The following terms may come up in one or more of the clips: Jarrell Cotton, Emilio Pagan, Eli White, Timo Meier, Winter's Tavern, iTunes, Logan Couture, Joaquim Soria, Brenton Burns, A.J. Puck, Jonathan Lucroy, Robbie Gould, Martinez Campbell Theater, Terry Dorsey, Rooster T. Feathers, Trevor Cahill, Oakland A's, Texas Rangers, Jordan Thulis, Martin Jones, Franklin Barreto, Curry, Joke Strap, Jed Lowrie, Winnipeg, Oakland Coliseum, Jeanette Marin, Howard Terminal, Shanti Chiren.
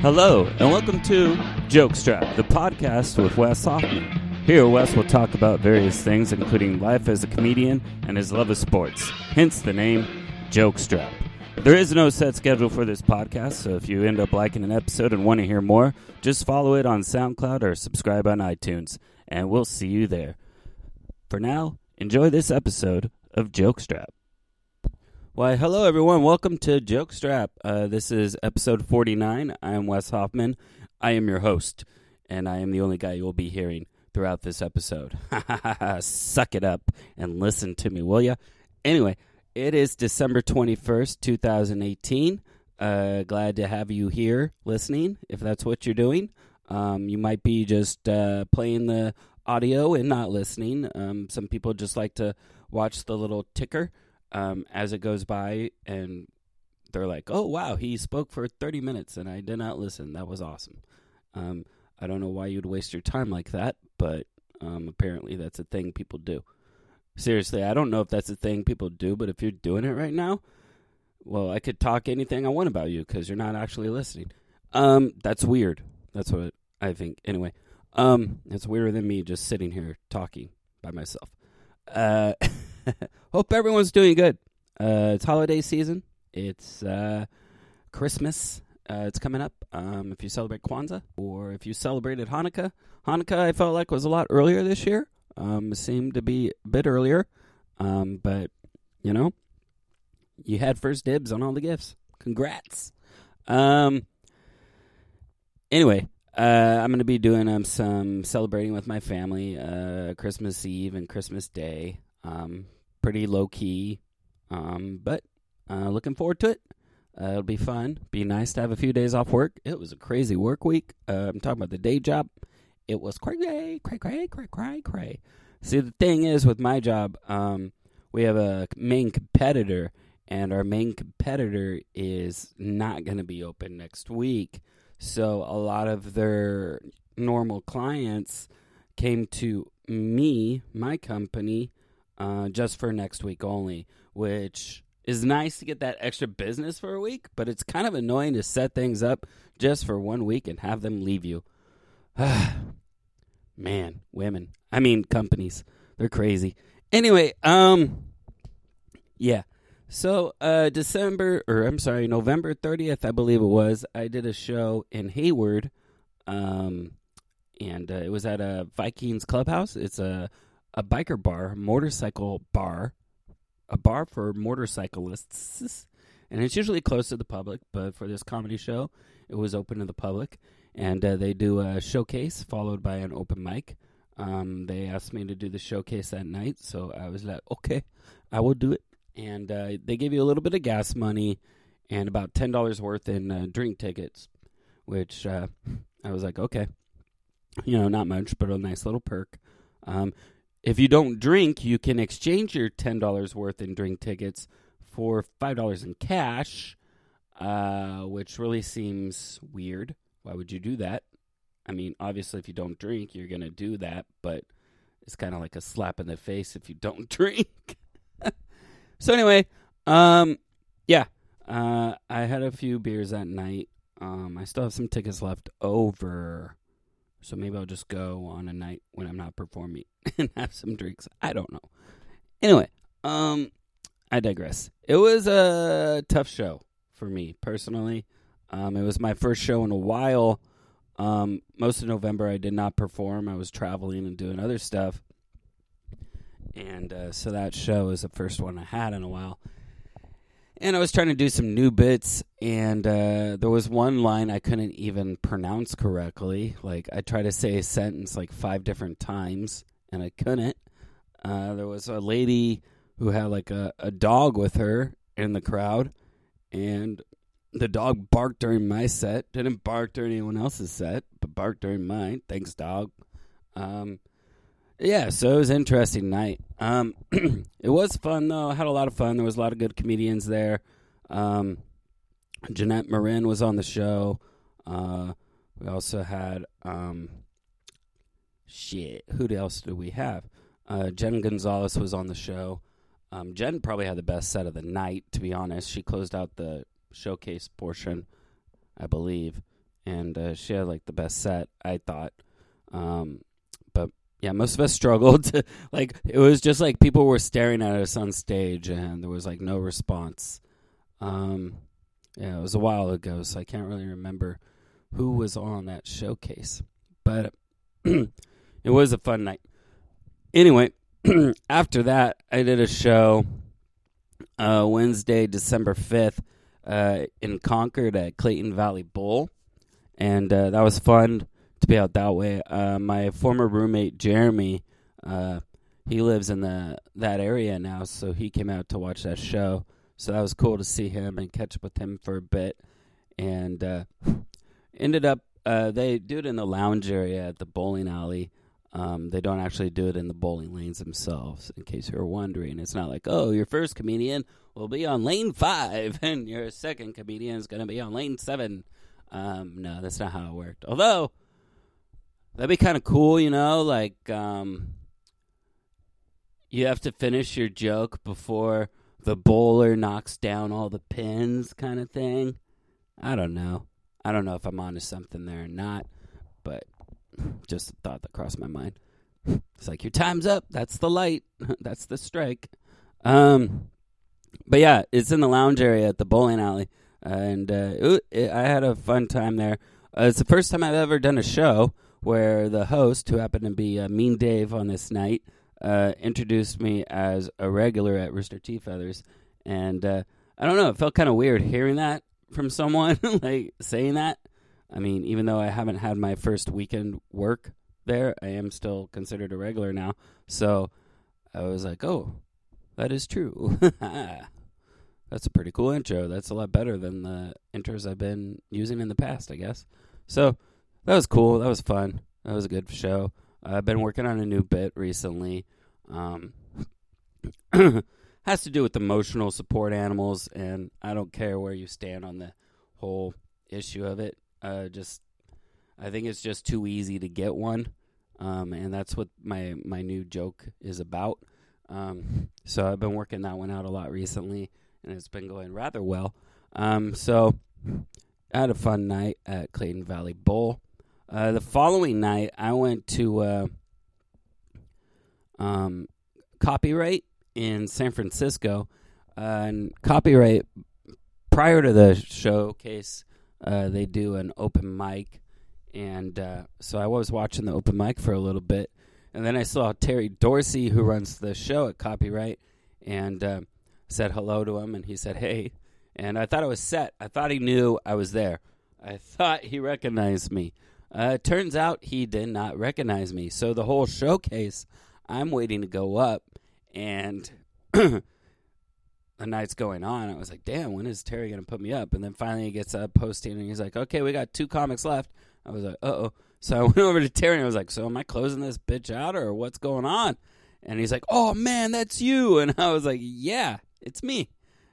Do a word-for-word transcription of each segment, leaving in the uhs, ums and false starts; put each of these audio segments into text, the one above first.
Hello, and welcome to Joke Strap, the podcast with Wes Hoffman. Here, Wes will talk about various things, including life as a comedian and his love of sports, hence the name Joke Strap. There is no set schedule for this podcast, so if you end up liking an episode and want to hear more, just follow it on SoundCloud or subscribe on iTunes, and we'll see you there. For now, enjoy this episode of Joke Strap. Why, hello everyone. Welcome to Joke Strap. Uh, this is episode forty-nine. I am Wes Hoffman. I am your host, and I am the only guy you will be hearing throughout this episode. Suck it up and listen to me, will ya? Anyway, it is December twenty-first, twenty eighteen. Uh, glad to have you here listening, if that's what you're doing. Um, you might be just uh, playing the audio and not listening. Um, some people just like to watch the little ticker Um, as it goes by, and they're like, oh, wow, he spoke for thirty minutes, and I did not listen. That was awesome. Um, I don't know why you'd waste your time like that, but um, apparently that's a thing people do. Seriously, I don't know if that's a thing people do, but if you're doing it right now, well, I could talk anything I want about you because you're not actually listening. Um, that's weird. That's what I think. Anyway, um, it's weirder than me just sitting here talking by myself. Uh Hope everyone's doing good. Uh, it's holiday season. It's uh, Christmas. Uh, it's coming up. Um, if you celebrate Kwanzaa or if you celebrated Hanukkah. Hanukkah, I felt like, was a lot earlier this year. Um, it seemed to be a bit earlier. Um, but, you know, you had first dibs on all the gifts. Congrats. Um, anyway. Uh, I'm going to be doing um, some celebrating with my family uh, Christmas Eve and Christmas Day. Um, pretty low-key, um, but uh, looking forward to it. Uh, it'll be fun. Be nice to have a few days off work. It was a crazy work week. Uh, I'm talking about the day job. It was cray, cray, cray, cray, cray, cray. See, the thing is with my job, um, we have a main competitor, and our main competitor is not going to be open next week. So a lot of their normal clients came to me, my company, uh, just for next week only, which is nice to get that extra business for a week, but it's kind of annoying to set things up just for one week and have them leave you. Man, women. I mean, companies. They're crazy. Anyway, um, yeah. So, uh, December, or I'm sorry, November thirtieth, I believe it was, I did a show in Hayward, um, and uh, it was at a Vikings Clubhouse. It's a, a biker bar, motorcycle bar, a bar for motorcyclists, and it's usually closed to the public, but for this comedy show, it was open to the public, and uh, they do a showcase followed by an open mic. Um, they asked me to do the showcase that night, so I was like, okay, I will do it. And uh, they give you a little bit of gas money and about ten dollars worth in uh, drink tickets, which uh, I was like, okay. You know, not much, but a nice little perk. Um, if you don't drink, you can exchange your ten dollars worth in drink tickets for five dollars in cash, uh, which really seems weird. Why would you do that? I mean, obviously, if you don't drink, you're going to do that, but it's kind of like a slap in the face if you don't drink. So anyway, um, yeah, uh, I had a few beers that night. Um, I still have some tickets left over, so maybe I'll just go on a night when I'm not performing and have some drinks. I don't know. Anyway, um, I digress. It was a tough show for me, personally. Um, it was my first show in a while. Um, most of November I did not perform. I was traveling and doing other stuff. And uh, so that show is the first one I had in a while. And I was trying to do some new bits, and uh, there was one line I couldn't even pronounce correctly. Like, I tried to say a sentence like five different times, and I couldn't. Uh, there was a lady who had like a, a dog with her in the crowd, and the dog barked during my set. Didn't bark during anyone else's set, but barked during mine. Thanks, dog. Um... Yeah, so it was an interesting night. Um, it was fun, though. I had a lot of fun. There was a lot of good comedians there. Um, Jeanette Marin was on the show. Uh, we also had, um, shit, who else did we have? Uh, Jen Gonzalez was on the show. Um, Jen probably had the best set of the night, to be honest. She closed out the showcase portion, I believe. and uh, she had like the best set, I thought. Um, but yeah, most of us struggled to, like, it was just like people were staring at us on stage and there was like no response. Um, yeah, it was a while ago, so I can't really remember who was on that showcase, but it was a fun night. Anyway, after that, I did a show uh, Wednesday, December fifth uh, in Concord at Clayton Valley Bowl, and uh, that was fun to be out that way. Uh, my former roommate, Jeremy, uh, he lives in the that area now, so he came out to watch that show, so that was cool to see him and catch up with him for a bit, and uh, ended up, uh, they do it in the lounge area at the bowling alley. Um, they don't actually do it in the bowling lanes themselves, in case you're wondering. It's not like, oh, your first comedian will be on lane five, and your second comedian is going to be on lane seven. Um, no, that's not how it worked. Although, that'd be kind of cool, you know, like, um, you have to finish your joke before the bowler knocks down all the pins kind of thing. I don't know. I don't know if I'm onto something there or not, but just a thought that crossed my mind. It's like, your time's up. That's the light. That's the strike. Um, but yeah, it's in the lounge area at the bowling alley. Uh, and uh, it, it, I had a fun time there. Uh, it's the first time I've ever done a show where the host, who happened to be uh, Mean Dave on this night, uh, introduced me as a regular at Rooster T. Feathers. And uh, I don't know. It felt kind of weird hearing that from someone, like saying that. I mean, even though I haven't had my first weekend work there, I am still considered a regular now. So I was like, oh, that is true. That's a pretty cool intro. That's a lot better than the intros I've been using in the past, I guess. So that was cool. That was fun. That was a good show. I've been working on a new bit recently. Um, has to do with emotional support animals, and I don't care where you stand on the whole issue of it. Uh, just, I think it's just too easy to get one, um, and that's what my, my new joke is about. Um, so I've been working that one out a lot recently, and it's been going rather well. Um, so I had a fun night at Clayton Valley Bowl. Uh, the following night, I went to uh, um, Copyright in San Francisco, uh, and Copyright, prior to the showcase, Uh, they do an open mic, and uh, so I was watching the open mic for a little bit, and then I saw Terry Dorsey, who runs the show at Copyright, and uh, said hello to him, and he said, hey, and I thought it was set. I thought he knew I was there. I thought he recognized me. Uh, it turns out he did not recognize me, so the whole showcase, I'm waiting to go up, and the night's going on. I was like, damn, when is Terry going to put me up? And then finally he gets up posting, and he's like, okay, we got two comics left. I was like, uh-oh. So I went over to Terry, and I was like, so am I closing this bitch out, or what's going on? And he's like, oh, man, that's you. And I was like, yeah, it's me.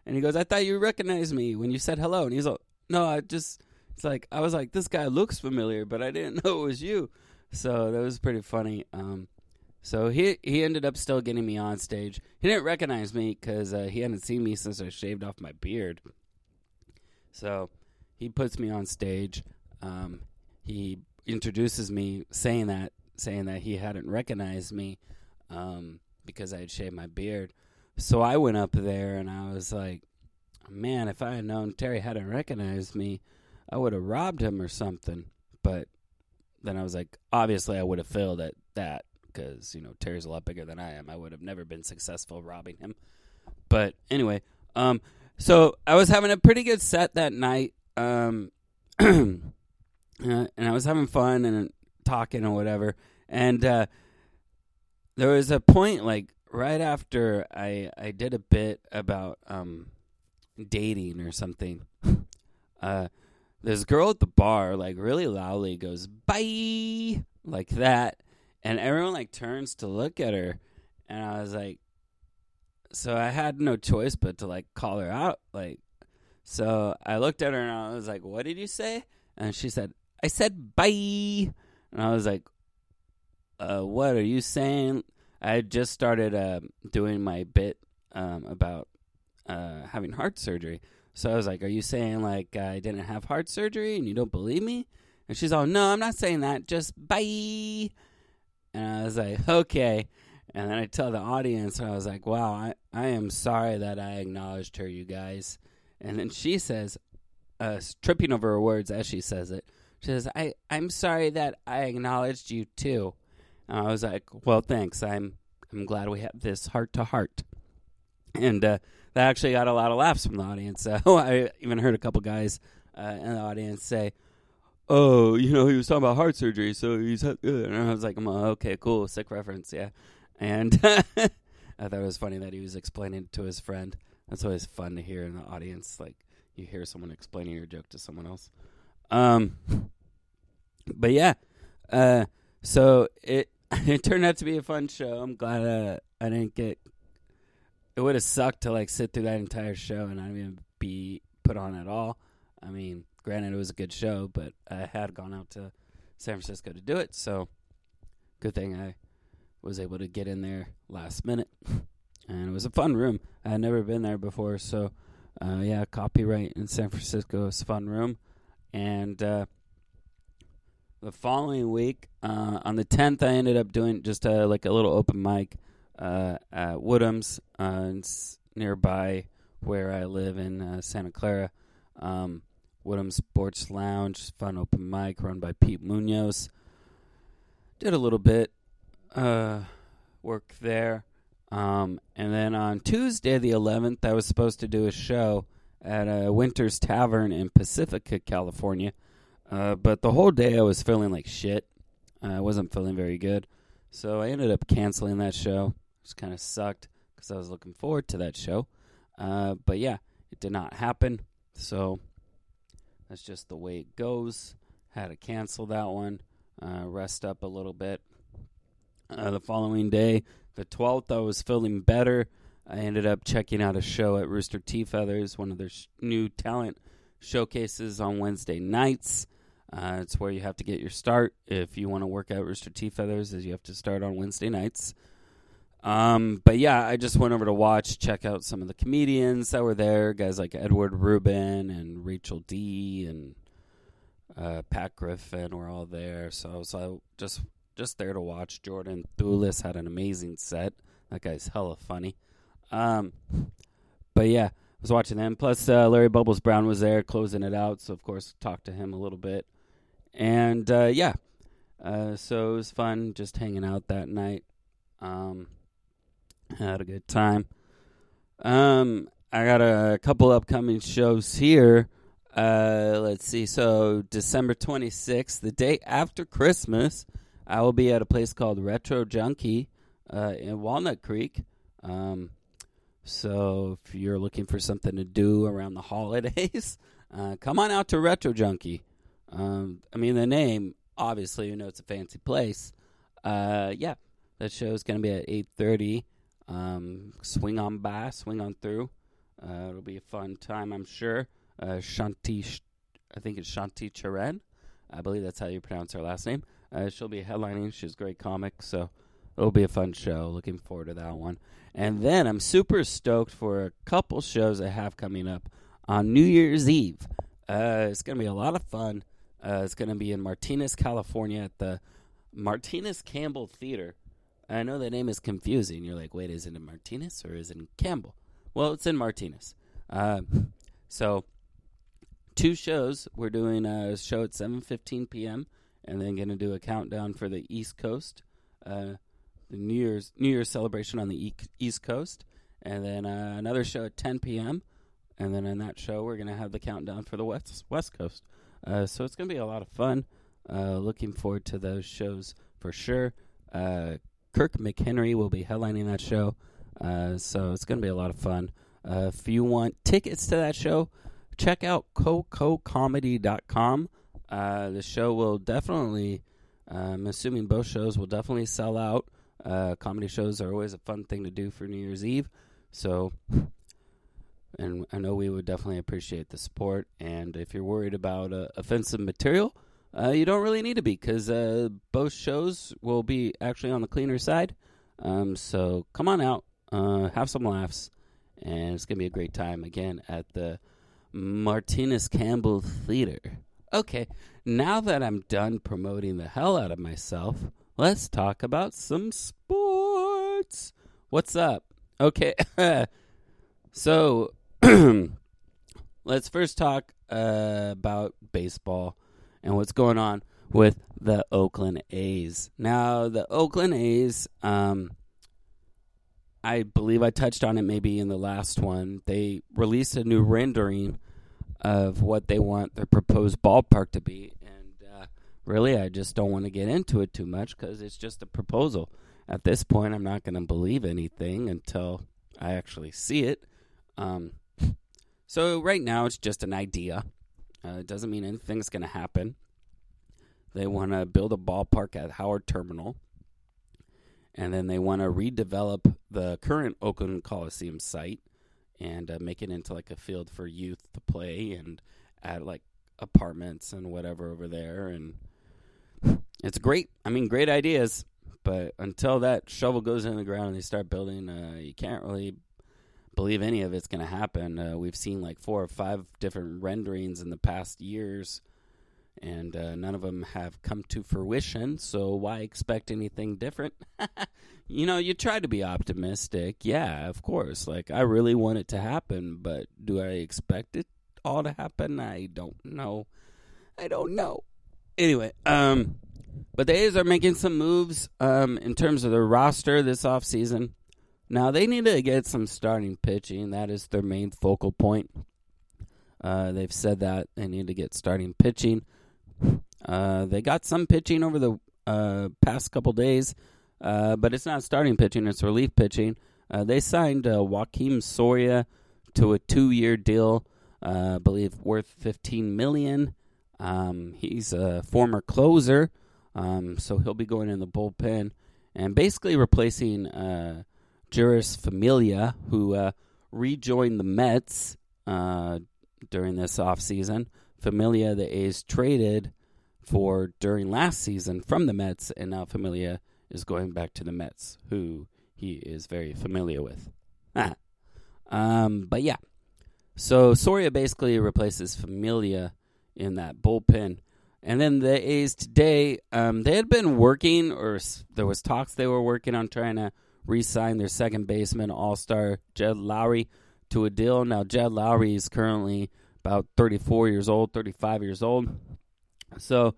And he goes, I thought you recognized me when you said hello. And he's like, no, I just, it's like, I was like, this guy looks familiar, but I didn't know it was you. So that was pretty funny. Um, So he he ended up still getting me on stage. He didn't recognize me because uh, he hadn't seen me since I shaved off my beard. So he puts me on stage. Um, he introduces me saying that, saying that he hadn't recognized me um, because I had shaved my beard. So I went up there and I was like, man, if I had known Terry hadn't recognized me, I would have robbed him or something. But then I was like, obviously I would have failed at that, because, you know, Terry's a lot bigger than I am. I would have never been successful robbing him. But anyway, um, so I was having a pretty good set that night, um, and I was having fun and talking and whatever. And uh, there was a point, like, right after I, I did a bit about um, dating or something. uh, this girl at the bar, like, really loudly goes, bye, like that. And everyone, like, turns to look at her, and I was like, so I had no choice but to, like, call her out. Like, so I looked at her, and I was like, what did you say? And she said, I said bye. And I was like, uh, what are you saying? I had just started uh, doing my bit um, about uh, having heart surgery. So I was like, are you saying, like, I didn't have heart surgery and you don't believe me? And she's all, no, I'm not saying that. Just bye. And I was like, okay. And then I tell the audience, and I was like, wow, I, I am sorry that I acknowledged her, you guys. And then she says, uh, tripping over her words as she says it, she says, I, I'm sorry that I acknowledged you too. And I was like, well, thanks. I'm I'm glad we have this heart-to-heart. And uh, that actually got a lot of laughs from the audience. So I even heard a couple guys uh, in the audience say, oh, you know, he was talking about heart surgery, so he's good. And I was like, oh, okay, cool, sick reference, yeah. And I thought it was funny that he was explaining it to his friend. That's always fun to hear in the audience, like you hear someone explaining your joke to someone else. Um, but yeah, uh, so it it turned out to be a fun show. I'm glad uh, I didn't get. It would have sucked to like sit through that entire show and not even be put on at all. I mean, granted, it was a good show, but I had gone out to San Francisco to do it, so good thing I was able to get in there last minute. And it was a fun room. I had never been there before, so uh, yeah, Copyright in San Francisco is a fun room. And uh, the following week, uh, on the tenth, I ended up doing just a, like a little open mic uh, at Woodham's uh, nearby where I live in uh, Santa Clara. Um, Woodham's Sports Lounge, fun open mic run by Pete Munoz. Did a little bit uh, work there. Um, and then on Tuesday the eleventh, I was supposed to do a show at a Winter's Tavern in Pacifica, California. Uh, but the whole day I was feeling like shit. I wasn't feeling very good. So I ended up canceling that show, which kind of sucked because I was looking forward to that show. Uh, but yeah, it did not happen. So that's just the way it goes. Had to cancel that one, uh, rest up a little bit. Uh, the following day, the twelfth, I was feeling better. I ended up checking out a show at Rooster T. Feathers, one of their sh- new talent showcases on Wednesday nights. Uh, it's where you have to get your start. If you want to work at Rooster T. Feathers, is you have to start on Wednesday nights. Um, but yeah, I just went over to watch, check out some of the comedians that were there, guys like Edward Rubin and Rachel D and uh, Pat Griffin were all there. So, so I just... Just there to watch. Jordan Thulis had an amazing set. That guy's hella funny. Um, but yeah, I was watching them. Plus, uh, Larry Bubbles Brown was there closing it out. So, of course, talked to him a little bit. And uh, yeah, uh, so it was fun just hanging out that night. Um, had a good time. Um, I got a couple upcoming shows here. Uh, let's see. So, December twenty-sixth, the day after Christmas, I will be at a place called Retro Junkie uh, in Walnut Creek. Um, so if you're looking for something to do around the holidays, uh, come on out to Retro Junkie. Um, I mean, the name, obviously, you know it's a fancy place. Uh, yeah, that show is going to be at eight thirty. Um, swing on by, swing on through. Uh, it'll be a fun time, I'm sure. Uh, Shanti, I think it's Shanti Chiren. I believe that's how you pronounce her last name. Uh, she'll be headlining. She's a great comic, so it'll be a fun show. Looking forward to that one. And then I'm super stoked for a couple shows I have coming up on New Year's Eve. Uh, it's going to be a lot of fun. Uh, it's going to be in Martinez, California at the Martinez Campbell Theater. I know the name is confusing. You're like, wait, is it in Martinez or is it in Campbell? Well, it's in Martinez. Uh, so two shows. We're doing a show at seven fifteen p.m., and then going to do a countdown for the East Coast, uh, the New Year's New Year's celebration on the East Coast, and then uh, another show at ten p.m., and then in that show we're going to have the countdown for the West, West Coast. Uh, so it's going to be a lot of fun. Uh, looking forward to those shows for sure. Uh, Kirk McHenry will be headlining that show, uh, so it's going to be a lot of fun. Uh, if you want tickets to that show, check out Coco Comedy dot com. Uh, the show will definitely, uh, I'm assuming both shows will definitely sell out. Uh, comedy shows are always a fun thing to do for New Year's Eve. So, and I know we would definitely appreciate the support. And if you're worried about uh, offensive material, uh, you don't really need to be because uh, both shows will be actually on the cleaner side. Um, so come on out, uh, have some laughs, and it's going to be a great time again at the Martinez Campbell Theater. Okay, now that I'm done promoting the hell out of myself, let's talk about some sports. What's up? Okay, so let's first talk uh, about baseball and what's going on with the Oakland A's. Now, the Oakland A's, um, I believe I touched on it maybe in the last one. They released a new rendering of what they want their proposed ballpark to be. And uh, really, I just don't want to get into it too much because it's just a proposal. At this point, I'm not going to believe anything until I actually see it. Um, so right now, it's just an idea. Uh, it doesn't mean anything's going to happen. They want to build a ballpark at Howard Terminal. And then they want to redevelop the current Oakland Coliseum site and uh, make it into like a field for youth to play and add like apartments and whatever over there. And it's great. I mean, great ideas. But until that shovel goes in the ground and they start building, uh, you can't really believe any of it's going to happen. Uh, we've seen like four or five different renderings in the past years. And uh, none of them have come to fruition, so why expect anything different? You know, you try to be optimistic. Yeah, of course. Like, I really want it to happen, but do I expect it all to happen? I don't know. I don't know. Anyway, um, but the A's are making some moves um, in terms of their roster this offseason. Now, they need to get some starting pitching. That is their main focal point. Uh, they've said that they need to get starting pitching. Uh, they got some pitching over the uh, past couple days, uh, but it's not starting pitching, it's relief pitching. Uh, they signed uh, Joaquim Soria to a two-year deal, uh, I believe worth fifteen million dollars. Um, he's a former closer, um, so he'll be going in the bullpen and basically replacing uh, Jeurys Familia, who uh, rejoined the Mets uh, during this offseason. Familia, the A's traded for during last season from the Mets, and now Familia is going back to the Mets, who he is very familiar with. Ah. Um, but yeah, so Soria basically replaces Familia in that bullpen. And then the A's today, um, they had been working, or there was talks they were working on trying to re-sign their second baseman all-star Jed Lowrie to a deal. Now Jed Lowrie is currently about thirty-four years old, thirty-five years old. So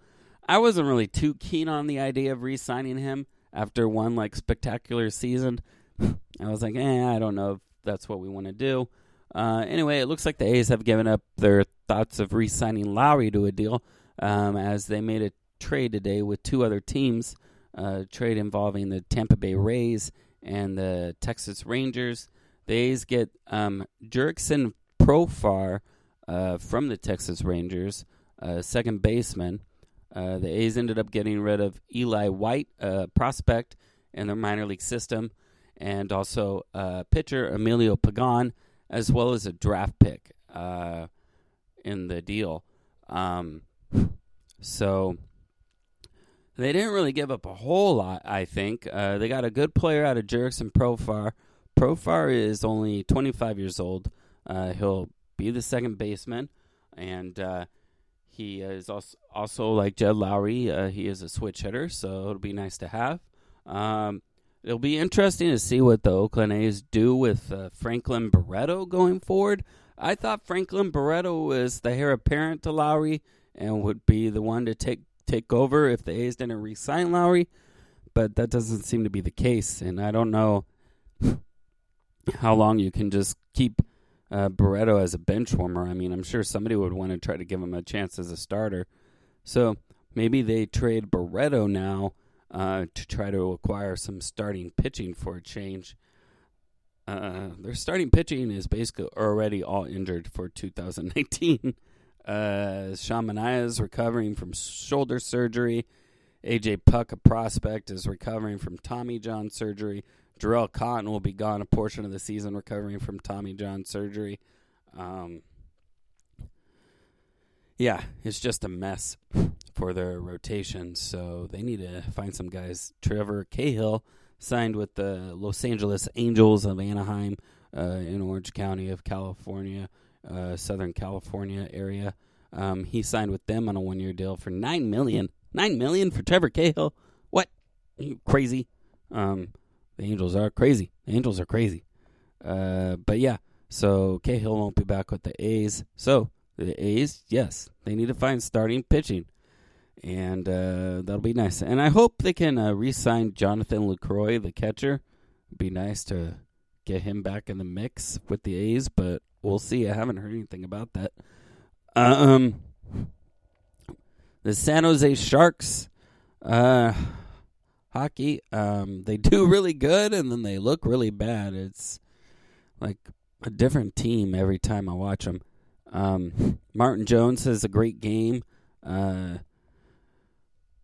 I wasn't really too keen on the idea of re-signing him after one, like, spectacular season. I was like, eh, I don't know if that's what we want to do. Uh, anyway, it looks like the A's have given up their thoughts of re-signing Lowrie to a deal um, as they made a trade today with two other teams, a trade involving the Tampa Bay Rays and the Texas Rangers. The A's get um, Jurickson Profar, Uh, from the Texas Rangers, uh, second baseman. Uh, the A's ended up getting rid of Eli White, uh, prospect in their minor league system, and also uh, pitcher Emilio Pagan, as well as a draft pick uh, in the deal. Um, so they didn't really give up a whole lot, I think. Uh, they got a good player out of Jurickson Profar. Profar is only twenty-five years old. Uh, he'll be the second baseman, and uh, he is also, also like Jed Lowrie, uh, he is a switch hitter, so it'll be nice to have. Um, it'll be interesting to see what the Oakland A's do with uh, Franklin Barreto going forward. I thought Franklin Barreto was the heir apparent to Lowrie and would be the one to take take over if the A's didn't re-sign Lowrie, but that doesn't seem to be the case, and I don't know how long you can just keep Uh, Barreto as a bench warmer. I mean, I'm sure somebody would want to try to give him a chance as a starter. So maybe they trade Barreto now uh, to try to acquire some starting pitching for a change. Uh, their starting pitching is basically already all injured for two thousand nineteen. uh, Sean Manaea is recovering from shoulder surgery. A J Puck, a prospect, is recovering from Tommy John surgery. Jarrell Cotton will be gone a portion of the season recovering from Tommy John surgery. Um, yeah, it's just a mess for their rotation, so they need to find some guys. Trevor Cahill signed with the Los Angeles Angels of Anaheim uh, in Orange County of California. uh, Southern California area. Um, he signed with them on a one-year deal for nine million dollars. nine million dollars for Trevor Cahill? What? Are you crazy? Um, the Angels are crazy. The Angels are crazy. Uh, but, yeah, so Cahill won't be back with the A's. So the A's, yes, they need to find starting pitching. And uh, that'll be nice. And I hope they can uh, re-sign Jonathan Lucroy, the catcher. It'd be nice to get him back in the mix with the A's, but we'll see. I haven't heard anything about that. Um, the San Jose Sharks uh, hockey, um, they do really good, and then they look really bad. It's like a different team every time I watch them. Um, Martin Jones has a great game. Uh,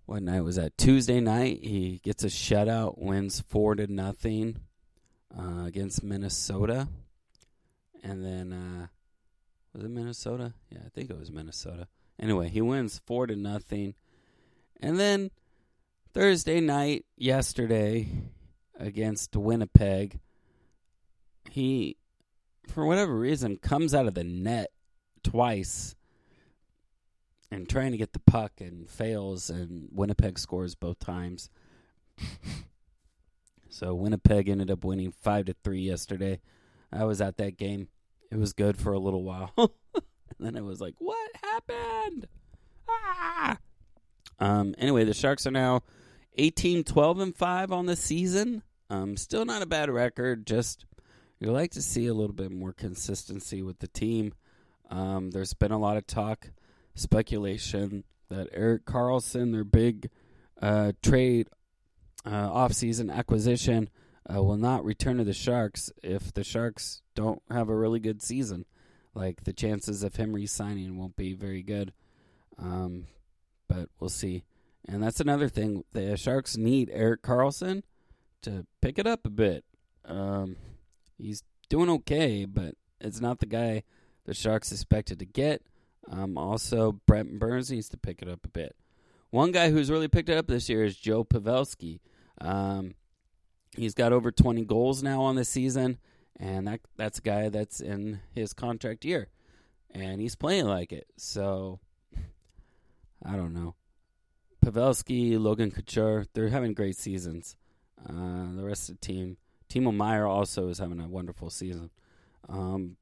what night was that? Tuesday night. He gets a shutout, wins four to nothing uh, against Minnesota. And then, uh, was it Minnesota? Yeah, I think it was Minnesota. Anyway, he wins four to nothing. And then Thursday night, yesterday, against Winnipeg, he, for whatever reason, comes out of the net twice and trying to get the puck and fails, and Winnipeg scores both times. So Winnipeg ended up winning five to three yesterday. I was at that game. It was good for a little while. And then it was like, what happened? Ah! Um, anyway, the Sharks are now eighteen, twelve, and five on the season. Um, still not a bad record, just you'd like to see a little bit more consistency with the team. Um, there's been a lot of talk, speculation that Erik Karlsson, their big uh, trade uh, offseason acquisition, uh, will not return to the Sharks if the Sharks don't have a really good season. Like, the chances of him re-signing won't be very good. Um, but we'll see. And that's another thing. The Sharks need Erik Karlsson to pick it up a bit. Um, he's doing okay, but it's not the guy the Sharks expected to get. Um, also, Brenton Burns needs to pick it up a bit. One guy who's really picked it up this year is Joe Pavelski. Um, he's got over twenty goals now on the season, and that that's a guy that's in his contract year, and he's playing like it. So, I don't know. Pavelski, Logan Couture, they're having great seasons. Uh, the rest of the team. Timo Meier also is having a wonderful season. Um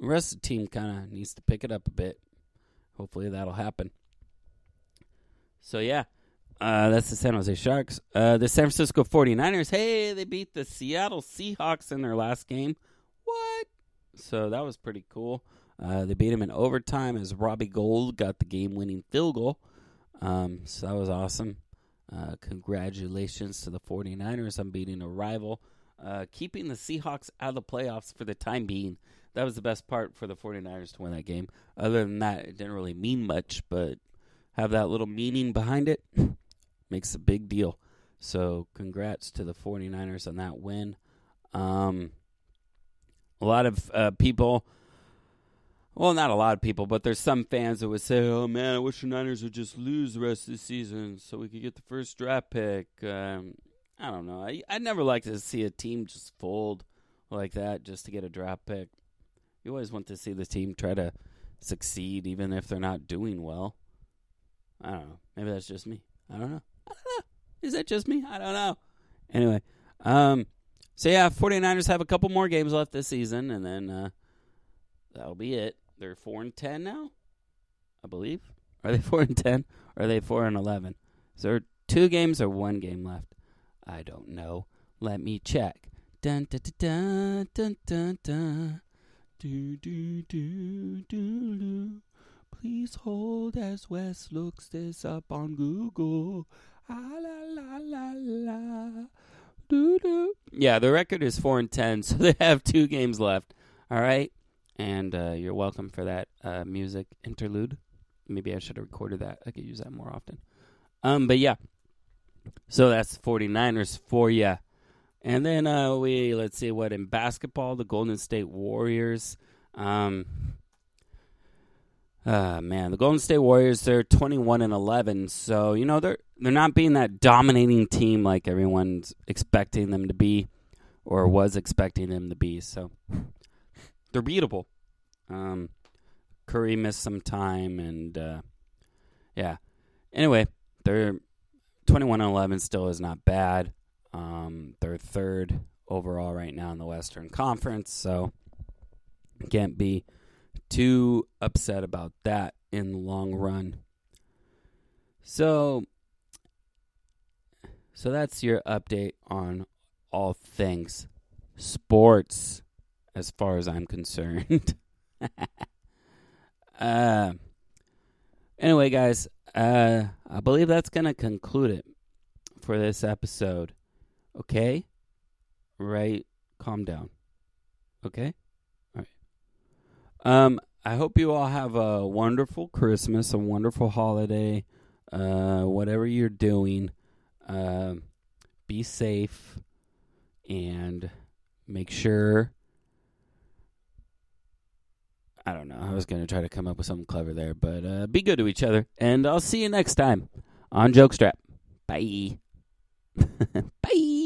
The rest of the team kind of needs to pick it up a bit. Hopefully that'll happen. So, yeah, uh, that's the San Jose Sharks. Uh, the San Francisco 49ers, hey, they beat the Seattle Seahawks in their last game. What? So that was pretty cool. Uh, they beat them in overtime as Robbie Gould got the game-winning field goal. Um, so that was awesome. Uh, congratulations to the 49ers on beating a rival. Uh, keeping the Seahawks out of the playoffs for the time being. That was the best part for the 49ers to win that game. Other than that, it didn't really mean much, but have that little meaning behind it makes a big deal. So congrats to the 49ers on that win. Um, a lot of uh, people, well, not a lot of people, but there's some fans that would say, oh, man, I wish the Niners would just lose the rest of the season so we could get the first draft pick. Um I don't know. I I never like to see a team just fold like that just to get a draft pick. You always want to see the team try to succeed even if they're not doing well. I don't know. Maybe that's just me. I don't know. I don't know. Is that just me? I don't know. Anyway, um, so yeah, 49ers have a couple more games left this season, and then uh, that'll be it. They're four and ten now, I believe. Are they four and ten or are they four and eleven? Is there two games or one game left? I don't know. Let me check. Dun dun dun dun dun dun. Do do do do do. Please hold as Wes looks this up on Google. Ah la la la la. Do do. Yeah, the record is four and ten, so they have two games left. All right, and uh, you're welcome for that uh, music interlude. Maybe I should have recorded that. I could use that more often. Um, but yeah. So that's 49ers for ya. And then uh, we, let's see what, in basketball, the Golden State Warriors. Um, uh, man, the Golden State Warriors, they're twenty-one and eleven. So, you know, they're, they're not being that dominating team like everyone's expecting them to be or was expecting them to be. So they're beatable. Um, Curry missed some time, and uh, yeah. Anyway, they're twenty-one and eleven, still is not bad. Um, they're third overall right now in the Western Conference, so can't be too upset about that in the long run. So, so that's your update on all things sports, as far as I'm concerned. uh, anyway, guys, uh, I believe that's going to conclude it for this episode. Okay? Right? Calm down. Okay? All right. Um, I hope you all have a wonderful Christmas, a wonderful holiday, uh, whatever you're doing. Uh, be safe and make sure... I don't know. I was going to try to come up with something clever there, but uh, be good to each other. And I'll see you next time on Joke Strap. Bye. Bye.